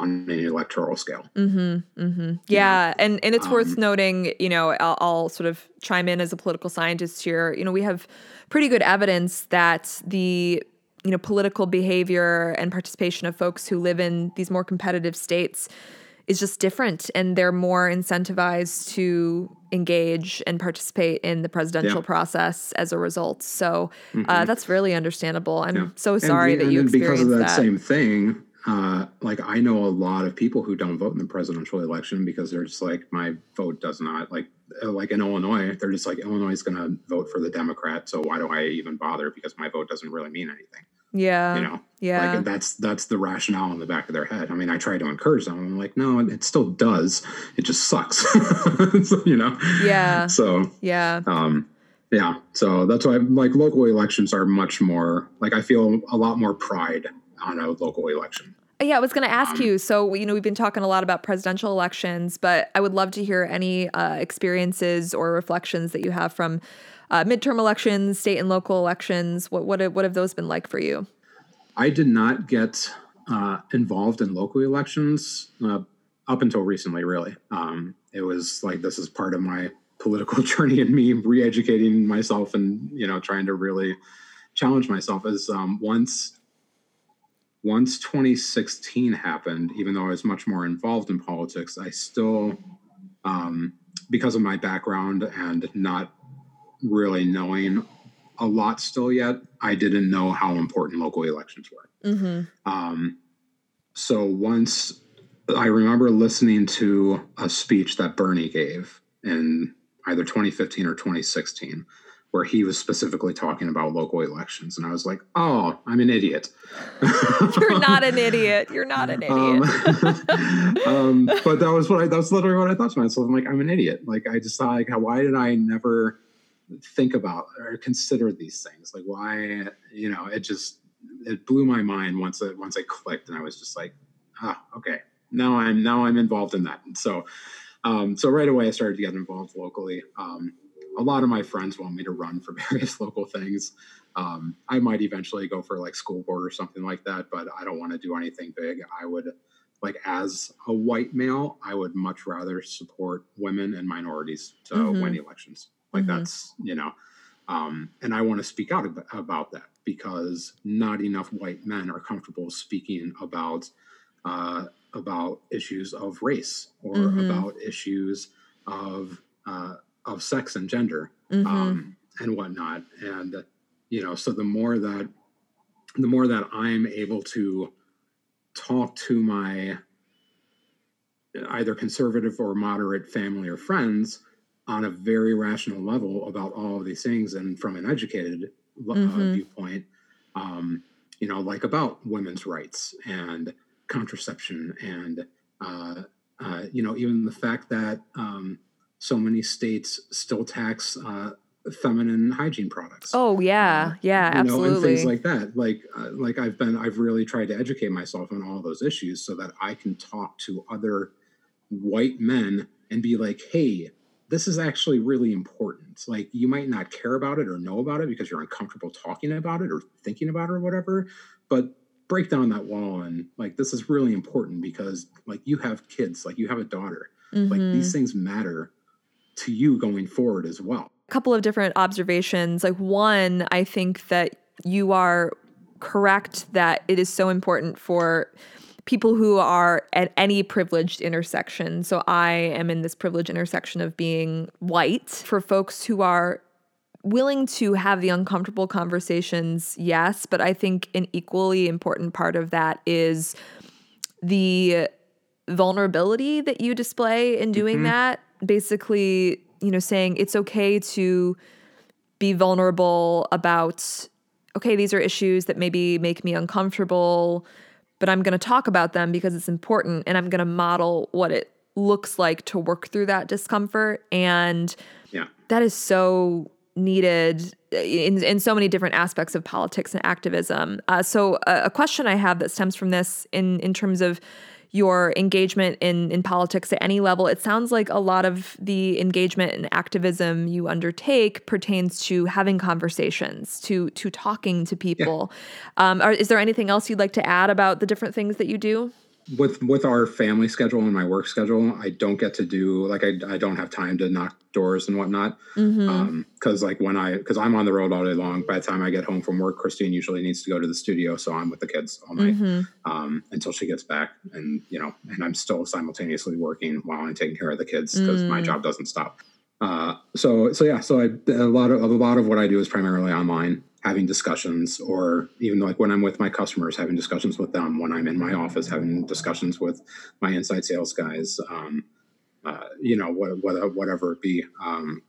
on an electoral scale. Mm-hmm, mm-hmm. Yeah, yeah. And, and it's um, worth noting, you know, I'll, I'll sort of chime in as a political scientist here. You know, we have pretty good evidence that the you know, political behavior and participation of folks who live in these more competitive states is just different, and they're more incentivized to engage and participate in the presidential yeah. process as a result. So mm-hmm. uh, that's really understandable. I'm yeah. so sorry and, that and you experienced that. Because of that, that. same thing, uh, like I know a lot of people who don't vote in the presidential election because they're just like, my vote does not, like, like in Illinois, they're just like, Illinois is going to vote for the Democrat, so why do I even bother? Because my vote doesn't really mean anything. Yeah. You know, yeah. Like that's, that's the rationale in the back of their head. I mean, I try to encourage them. I'm like, no, it still does. It just sucks, you know? Yeah. So, yeah. Um, yeah. So that's why like local elections are much more like, I feel a lot more pride on a local election. Yeah, I was going to ask um, you, so, you know, we've been talking a lot about presidential elections, but I would love to hear any uh, experiences or reflections that you have from uh, midterm elections, state and local elections. What what what have those been like for you? I did not get uh, involved in local elections uh, up until recently, really. Um, it was like, this is part of my political journey and me re-educating myself and, you know, trying to really challenge myself is um, once... Once twenty sixteen happened, even though I was much more involved in politics, I still, um, because of my background and not really knowing a lot still yet, I didn't know how important local elections were. Mm-hmm. Um, so once I remember listening to a speech that Bernie gave in either twenty fifteen or twenty sixteen, where he was specifically talking about local elections. And I was like, oh, I'm an idiot. You're not an idiot. You're not an idiot. um, um, but that was what I, that was literally what I thought to myself. I'm like, I'm an idiot. Like, I just thought, like, why did I never think about or consider these things? Like, why, you know, it just, it blew my mind once it, once I clicked, and I was just like, ah, okay, now I'm, now I'm involved in that. And so, um, so right away I started to get involved locally. Um, A lot of my friends want me to run for various local things. Um, I might eventually go for like school board or something like that, but I don't want to do anything big. I would, like, as a white male, I would much rather support women and minorities to mm-hmm. win elections. Like mm-hmm. that's, you know, um, and I want to speak out ab- about that, because not enough white men are comfortable speaking about, uh, about issues of race or mm-hmm. about issues of, uh, of sex and gender mm-hmm. um, and whatnot. And, you know, so the more that, the more that I'm able to talk to my either conservative or moderate family or friends on a very rational level about all of these things, and from an educated uh, mm-hmm. viewpoint, um, you know, like about women's rights and contraception and, uh, uh, you know, even the fact that um, so many states still tax uh, feminine hygiene products. Oh, yeah. Uh, yeah, you absolutely. Know, and things like that. Like, uh, like I've been, I've really tried to educate myself on all those issues so that I can talk to other white men and be like, hey, this is actually really important. Like, you might not care about it or know about it because you're uncomfortable talking about it or thinking about it or whatever, but break down that wall. And like, this is really important because like you have kids, like you have a daughter, mm-hmm. like these things matter to you going forward as well. A couple of different observations. Like one, I think that you are correct that it is so important for people who are at any privileged intersection. So I am in this privileged intersection of being white. For folks who are willing to have the uncomfortable conversations, yes, but I think an equally important part of that is the vulnerability that you display in doing mm-hmm. that. Basically, you know, saying it's okay to be vulnerable about, okay, these are issues that maybe make me uncomfortable, but I'm going to talk about them because it's important, and I'm going to model what it looks like to work through that discomfort. And yeah. that is so needed in, in so many different aspects of politics and activism. Uh, so a, a question I have that stems from this in, in terms of your engagement in, in politics at any level, it sounds like a lot of the engagement and activism you undertake pertains to having conversations, to to talking to people. Yeah. Um, are, is there anything else you'd like to add about the different things that you do? With with our family schedule and my work schedule, I don't get to do, like, I, I don't have time to knock doors and whatnot. Mm-hmm. Um, cause like when I, cause I'm on the road all day long. By the time I get home from work, Christine usually needs to go to the studio. So I'm with the kids all night mm-hmm. um, until she gets back, and, you know, and I'm still simultaneously working while I'm taking care of the kids because mm. my job doesn't stop. Uh, so, so yeah, so I, a lot of, a lot of what I do is primarily online, having discussions, or even like when I'm with my customers, having discussions with them, when I'm in my office, having discussions with my inside sales guys, um, uh, you know, what, what, whatever it be, um,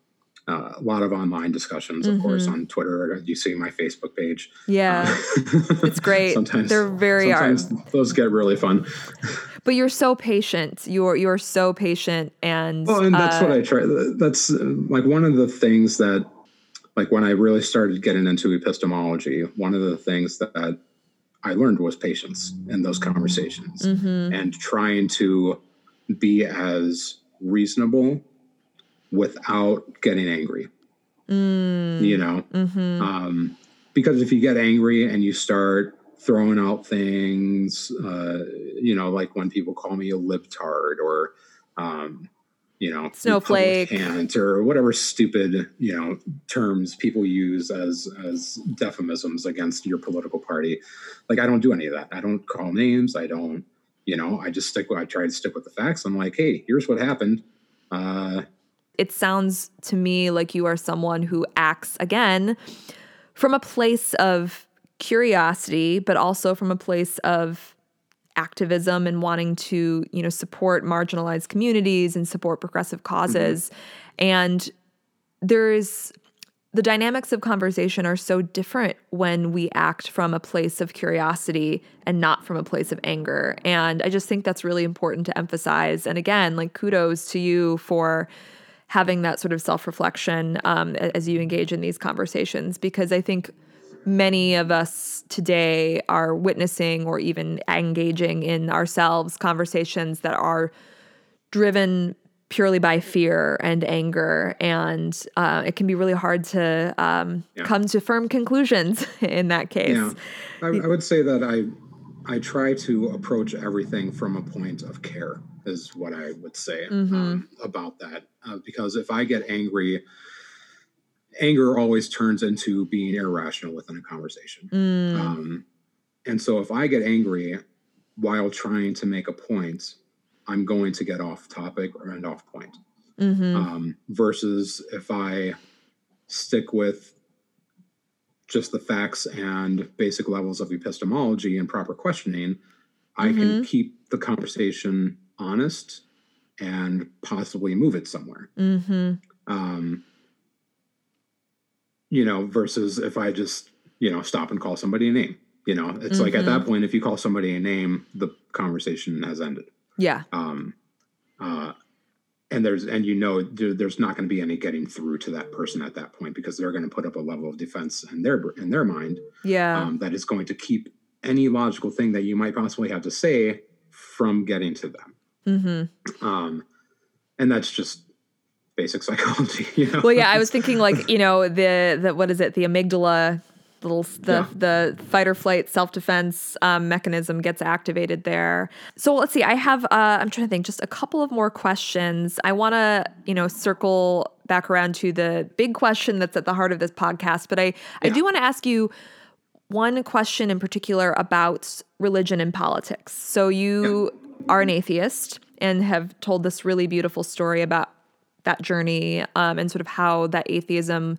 uh, a lot of online discussions, of mm-hmm. course, on Twitter. You see my Facebook page. Yeah. Uh, it's great. Sometimes they're very hard. Those get really fun. But you're so patient. You're, you're so patient. And, well, and that's uh, what I try. That's like one of the things that, like when I really started getting into epistemology, one of the things that I learned was patience in those conversations mm-hmm. and trying to be as reasonable without getting angry, mm. you know, mm-hmm. um, because if you get angry and you start throwing out things, uh, you know, like when people call me a libtard or, um, you know, snowflake or whatever stupid, you know, terms people use as, as euphemisms against your political party. Like, I don't do any of that. I don't call names. I don't, you know, I just stick with, I try to stick with the facts. I'm like, hey, here's what happened. Uh, it sounds to me like you are someone who acts, again, from a place of curiosity, but also from a place of activism and wanting to, you know, support marginalized communities and support progressive causes. Mm-hmm. And there's the dynamics of conversation are so different when we act from a place of curiosity and not from a place of anger. And I just think that's really important to emphasize. And again, like, kudos to you for having that sort of self-reflection um, as you engage in these conversations, because I think many of us today are witnessing or even engaging in ourselves conversations that are driven purely by fear and anger. And uh, it can be really hard to um, yeah. come to firm conclusions in that case. Yeah. I, I would say that I I try to approach everything from a point of care is what I would say mm-hmm. um, about that. Uh, because if I get angry, anger always turns into being irrational within a conversation. Mm. Um, and so if I get angry while trying to make a point, I'm going to get off topic and off point. Mm-hmm. Um, versus if I stick with just the facts and basic levels of epistemology and proper questioning, I mm-hmm. can keep the conversation honest and possibly move it somewhere. Mm-hmm. Um, you know, versus if I just, you know, stop and call somebody a name. You know, it's mm-hmm. like at that point, if you call somebody a name, the conversation has ended. Yeah. Um. Uh. And there's, and you know, there, there's not going to be any getting through to that person at that point, because they're going to put up a level of defense in their in their mind. Yeah. Um, that is going to keep any logical thing that you might possibly have to say from getting to them. Mm-hmm. Um, and that's just basic psychology. You know? Well, yeah, I was thinking like, you know, the the what is it? The amygdala. Little the yeah. the fight or flight self defense um, mechanism gets activated there. So let's see. I have uh, I'm trying to think just a couple of more questions. I want to you know circle back around to the big question that's at the heart of this podcast. But I yeah. I do want to ask you one question in particular about religion and politics. So you yeah. are an atheist and have told this really beautiful story about that journey um, and sort of how that atheism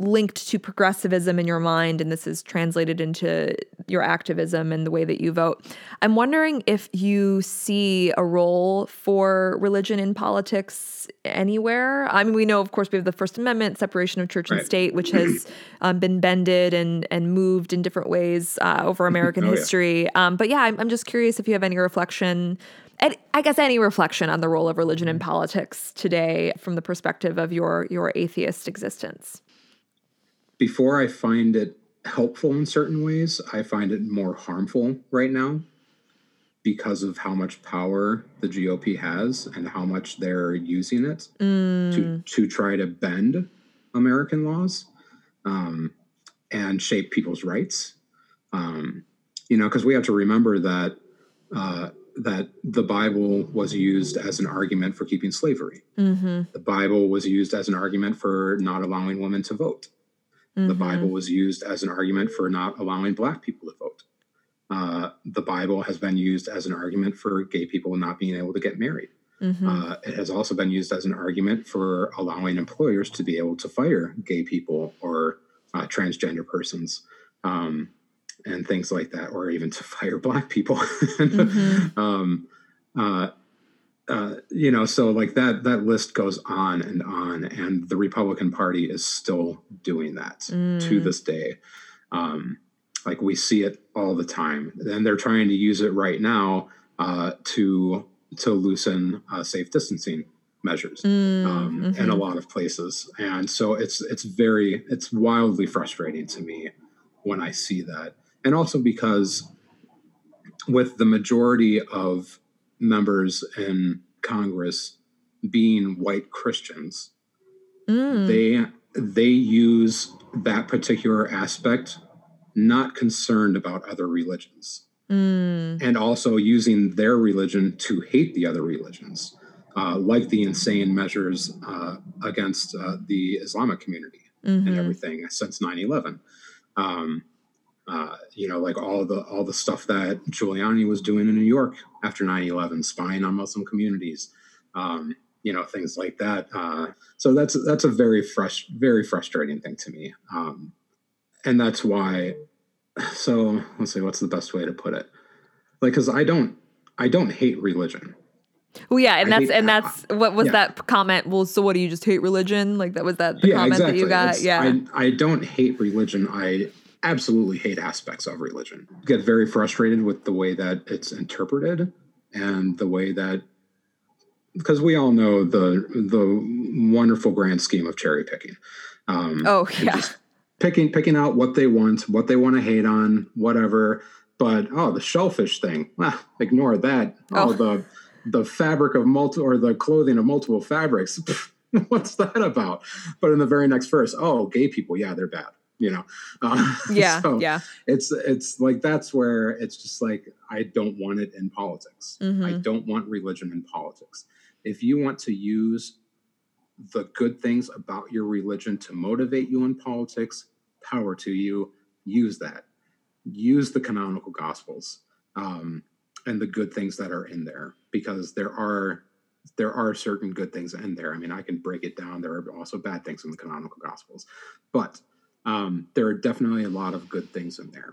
linked to progressivism in your mind, and this is translated into your activism and the way that you vote. I'm wondering if you see a role for religion in politics anywhere. I mean, we know, of course, we have the First Amendment, separation of church and right. state, which has um, been bended and and moved in different ways uh, over American oh, history. Yeah. Um, but yeah, I'm, I'm just curious if you have any reflection, and I guess any reflection on the role of religion in politics today from the perspective of your your atheist existence. Before I find it helpful in certain ways, I find it more harmful right now because of how much power the G O P has and how much they're using it mm. to to try to bend American laws um, and shape people's rights. Um, you know, because we have to remember that uh, that the Bible was used as an argument for keeping slavery. Mm-hmm. The Bible was used as an argument for not allowing women to vote. The Bible was used as an argument for not allowing Black people to vote. Uh, the Bible has been used as an argument for gay people not being able to get married. Mm-hmm. Uh, it has also been used as an argument for allowing employers to be able to fire gay people or uh, transgender persons um, and things like that, or even to fire Black people. mm-hmm. um, uh, uh, you know, so like that, that list goes on and on, and the Republican Party is still doing that mm. to this day. Um, like we see it all the time, and they're trying to use it right now, uh, to, to loosen, uh, safe distancing measures, mm, um, mm-hmm. in a lot of places. And so it's, it's very, it's wildly frustrating to me when I see that. And also because with the majority of members in Congress being white Christians, mm. they they use that particular aspect, not concerned about other religions, mm. and also using their religion to hate the other religions, uh, like the insane measures uh, against uh, the Islamic community mm-hmm. and everything since nine eleven. Um, Uh, you know, like all the all the stuff that Giuliani was doing in New York after nine eleven, spying on Muslim communities, um, you know, things like that. Uh, so that's that's a very fresh, very frustrating thing to me. Um, and that's why. So let's see, what's the best way to put it? Like, because I don't I don't hate religion. Well, yeah. And I that's and that's what was yeah. that comment? Well, so what do you just hate religion? Like that was that the yeah, comment exactly. that you got? It's, yeah, I, I don't hate religion. I absolutely hate aspects of religion. Get very frustrated with the way that it's interpreted and the way that, because we all know the the wonderful grand scheme of cherry picking. Um, oh yeah, just picking picking out what they want, what they want to hate on, whatever. But oh, the shellfish thing, ah, ignore that. Oh, oh the the fabric of multi or the clothing of multiple fabrics. What's that about? But in the very next verse, oh, gay people, yeah, they're bad. You know, uh, yeah, so yeah. It's it's like that's where it's just like I don't want it in politics. Mm-hmm. I don't want religion in politics. If you want to use the good things about your religion to motivate you in politics, power to you. Use that. Use the canonical gospels um, and the good things that are in there, because there are there are certain good things in there. I mean, I can break it down. There are also bad things in the canonical gospels, but Um, there are definitely a lot of good things in there.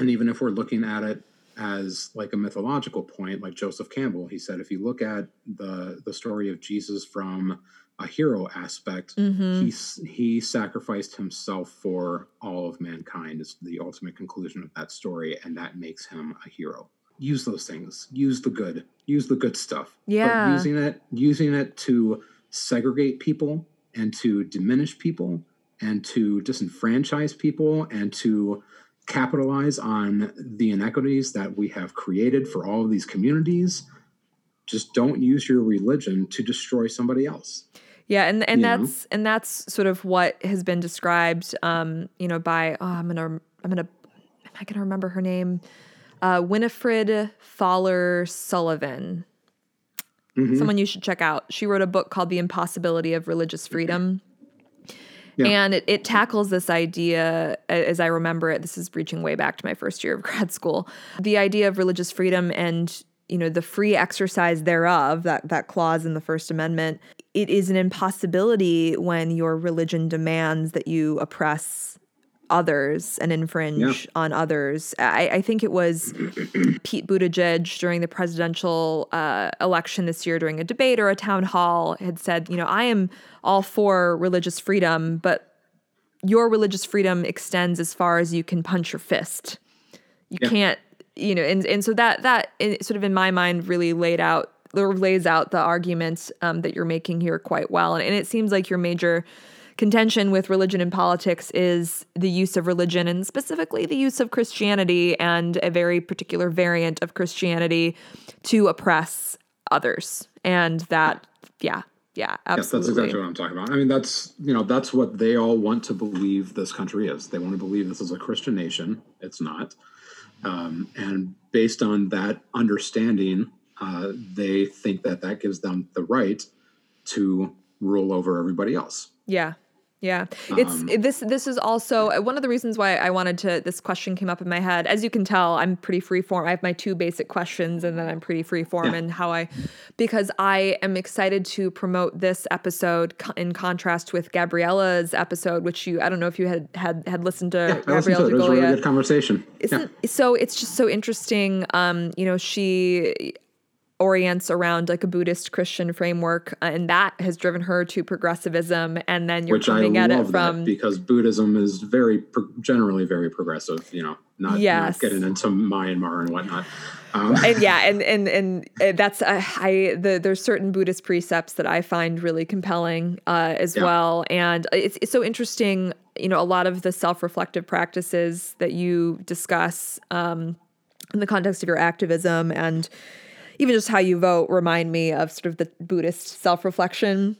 And even if we're looking at it as like a mythological point, like Joseph Campbell. He said, if you look at the the story of Jesus from a hero aspect, mm-hmm. he he sacrificed himself for all of mankind is the ultimate conclusion of that story, and that makes him a hero. Use those things. Use the good. Use the good stuff. Yeah. But using it, using it to segregate people and to diminish people and to disenfranchise people and to capitalize on the inequities that we have created for all of these communities. Just don't use your religion to destroy somebody else. Yeah, and and you that's know? and that's sort of what has been described, um, you know, by oh, I'm gonna I'm gonna I'm not gonna remember her name, uh, Winifred Fallers Sullivan. Mm-hmm. Someone you should check out. She wrote a book called The Impossibility of Religious Freedom. Yeah. And it, it tackles this idea, as I remember it, this is reaching way back to my first year of grad school, the idea of religious freedom and, you know, the free exercise thereof, that, that clause in the First Amendment. It is an impossibility when your religion demands that you oppress others and infringe yeah. on others. I, I think it was Pete Buttigieg during the presidential uh, election this year during a debate or a town hall had said, you know, I am all for religious freedom, but your religious freedom extends as far as you can punch your fist. You yeah. can't, you know, and, and so that, that sort of in my mind really laid out or lays out the argument um, that you're making here quite well. And, and it seems like your major contention with religion and politics is the use of religion and specifically the use of Christianity and a very particular variant of Christianity to oppress others. And that, yeah, yeah, absolutely. Yes, that's exactly what I'm talking about. I mean, that's, you know, that's what they all want to believe this country is. They want to believe this is a Christian nation. It's not. Um, and based on that understanding, uh, they think that that gives them the right to rule over everybody else. Yeah. Yeah. It's um, this, this is also one of the reasons why I wanted to, this question came up in my head. As you can tell, I'm pretty free form. I have my two basic questions and then I'm pretty free form in yeah. how I, because I am excited to promote this episode in contrast with Gabriella's episode, which you, I don't know if you had, had, had listened to. Yeah, Gabriella I listened to it. It was a really good conversation. Isn't, yeah. So it's just so interesting. Um, you know, she orients around like a Buddhist Christian framework, uh, and that has driven her to progressivism. And then you're Which coming I at love it from that because Buddhism is very pro- generally very progressive. You know, not, yes. not getting into Myanmar and whatnot. Um. And yeah, and and and that's uh, I the, there's certain Buddhist precepts that I find really compelling uh, as yeah. well. And it's it's so interesting. You know, a lot of the self-reflective practices that you discuss um, in the context of your activism and even just how you vote remind me of sort of the Buddhist self-reflection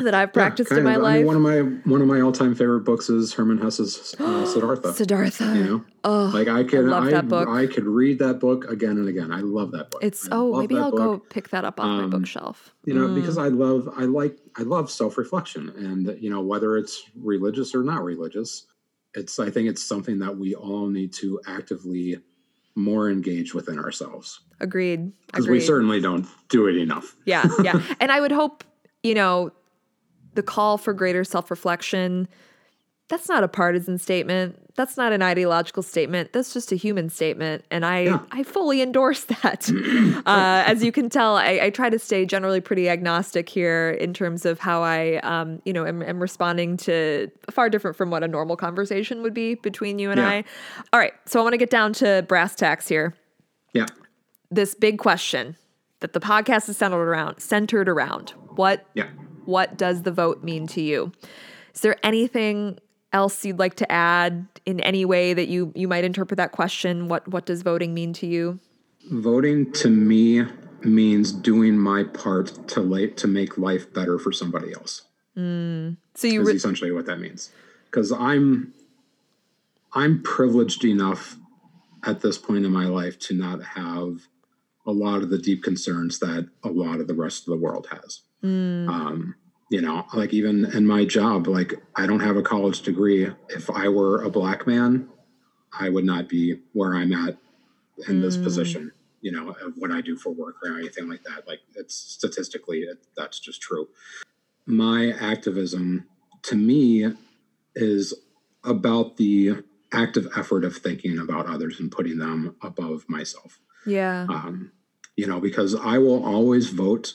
that I've practiced yeah, in my of, life. I mean, one of my one of my all-time favorite books is Herman Hesse's uh, Siddhartha. Siddhartha, you know, oh, like I could I, love I, that book. I could read that book again and again. I love that book. It's I oh maybe I'll book. go pick that up on um, my bookshelf. You know, mm. because I love I like I love self-reflection, and you know whether it's religious or not religious, it's I think it's something that we all need to actively more engage within ourselves. Agreed. Because we certainly don't do it enough. Yeah, yeah. And I would hope, you know, the call for greater self-reflection, that's not a partisan statement. That's not an ideological statement. That's just a human statement. And I, yeah. I fully endorse that. uh, as you can tell, I, I try to stay generally pretty agnostic here in terms of how I, um, you know, am, am responding to far different from what a normal conversation would be between you and yeah. I. All right. So I want to get down to brass tacks here. Yeah. This big question that the podcast is centered around, centered around what, yeah. what does the vote mean to you? Is there anything else you'd like to add in any way that you, you might interpret that question? What, what does voting mean to you? Voting to me means doing my part to late, to make life better for somebody else. Mm. So you re- is essentially what that means. Cause I'm, I'm privileged enough at this point in my life to not have a lot of the deep concerns that a lot of the rest of the world has. Mm. Um, You know, like even in my job, like I don't have a college degree. If I were a black man, I would not be where I'm at in mm. this position, you know, of what I do for work or anything like that. Like it's statistically, it, that's just true. My activism to me is about the active effort of thinking about others and putting them above myself. Yeah. Um, you know, because I will always vote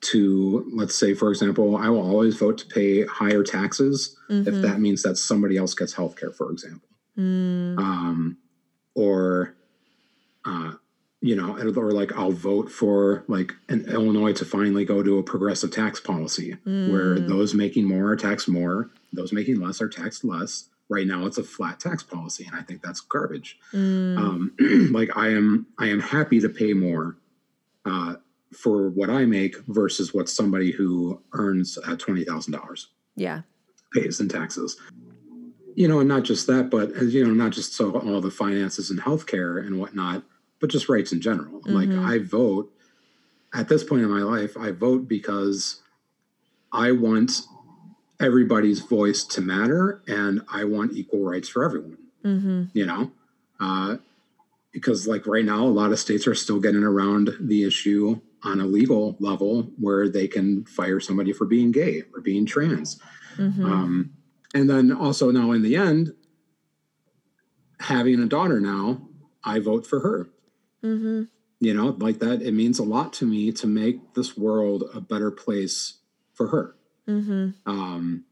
to, let's say, for example, I will always vote to pay higher taxes mm-hmm. if that means that somebody else gets healthcare, for example. Mm. Um, or, uh, you know, or like I'll vote for like an Illinois to finally go to a progressive tax policy mm. where those making more are taxed more, those making less are taxed less. Right now it's a flat tax policy, and I think that's garbage. Mm. Um, like I am, I am happy to pay more uh, for what I make versus what somebody who earns uh, twenty thousand dollars yeah. pays in taxes. You know, and not just that, but you know, not just so all the finances and healthcare and whatnot, but just rights in general. Mm-hmm. Like I vote at this point in my life, I vote because I want everybody's voice to matter, and I want equal rights for everyone, mm-hmm. you know, uh, because like right now, a lot of states are still getting around the issue on a legal level where they can fire somebody for being gay or being trans. Mm-hmm. Um, and then also now in the end, having a daughter now, I vote for her, mm-hmm. you know, like that. It means a lot to me to make this world a better place for her. Mm-hmm. Um,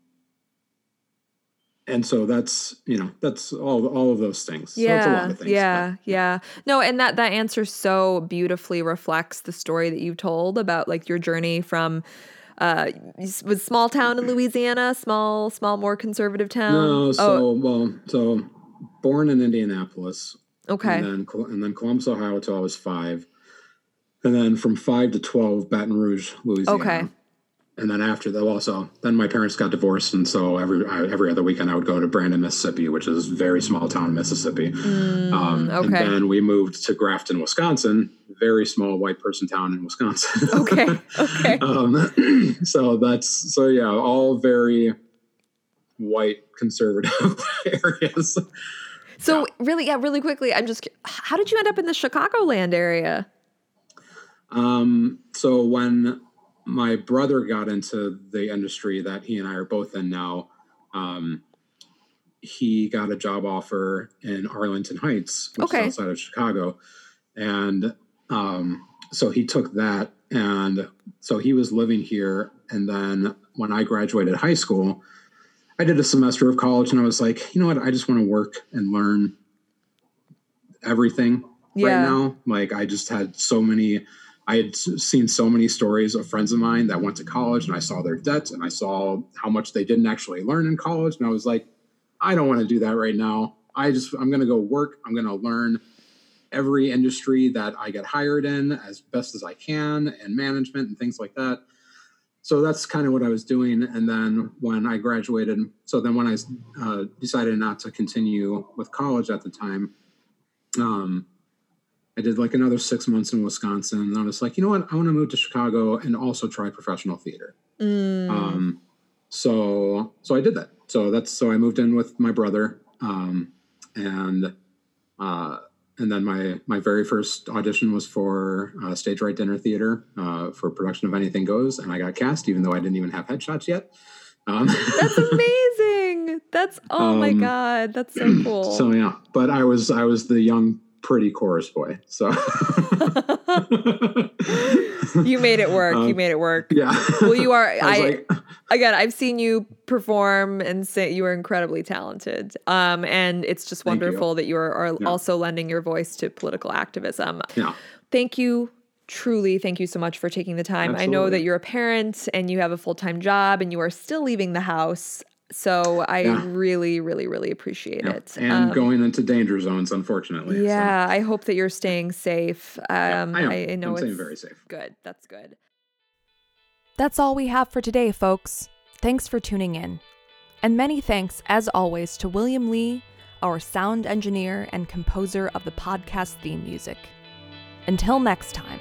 and so that's, you know, that's all, all of those things. Yeah. So that's a lot of things. Yeah. But, yeah. No. And that, that answer so beautifully reflects the story that you told about like your journey from, uh, was small town in Louisiana, small, small, more conservative town. No. So, oh. well, so born in Indianapolis. Okay. And then, and then Columbus, Ohio till I was five. And then from five to twelve, Baton Rouge, Louisiana. Okay. And then after that, also, then my parents got divorced. And so every I, every other weekend I would go to Brandon, Mississippi, which is a very small town in Mississippi. Mm, um, okay. And then we moved to Grafton, Wisconsin, very small white person town in Wisconsin. Okay, okay. um, so that's, so yeah, all very white conservative areas. So yeah. really, yeah, really quickly, I'm just, how did you end up in the Chicagoland area? Um. So when... my brother got into the industry that he and I are both in now. Um, he got a job offer in Arlington Heights, which okay. is outside of Chicago. And um, so he took that. And so he was living here. And then when I graduated high school, I did a semester of college and I was like, you know what? I just want to work and learn everything yeah. right now. Like I just had so many... I had seen so many stories of friends of mine that went to college, and I saw their debts and I saw how much they didn't actually learn in college. And I was like, I don't want to do that right now. I just, I'm going to go work. I'm going to learn every industry that I get hired in as best as I can, and management and things like that. So that's kind of what I was doing. And then when I graduated, so then when I uh, decided not to continue with college at the time, um, I did like another six months in Wisconsin, and I was like, you know what? I want to move to Chicago and also try professional theater. Mm. Um, so, so I did that. So that's, so I moved in with my brother. Um, and, uh, and then my, my very first audition was for uh, Stage Right Dinner Theater uh, for production of Anything Goes. And I got cast, even though I didn't even have headshots yet. Um, that's amazing. That's, oh um, my God. That's so cool. So yeah, but I was, I was the young pretty chorus boy, so you made it work. Um, you made it work. Yeah. Well, you are. I, I like, again, I've seen you perform and say you are incredibly talented. Um, and it's just wonderful you. that you are, are yeah. also lending your voice to political activism. Yeah. Thank you. Truly, thank you so much for taking the time. Absolutely. I know that you're a parent and you have a full-time job and you are still leaving the house. So I yeah. really, really, really appreciate yeah. it. And um, going into danger zones, unfortunately. Yeah, so. I hope that you're staying safe. Um, yeah, I, am. I, I know I'm it's staying very safe. Good. That's good. That's all we have for today, folks. Thanks for tuning in. And many thanks, as always, to William Lee, our sound engineer and composer of the podcast theme music. Until next time.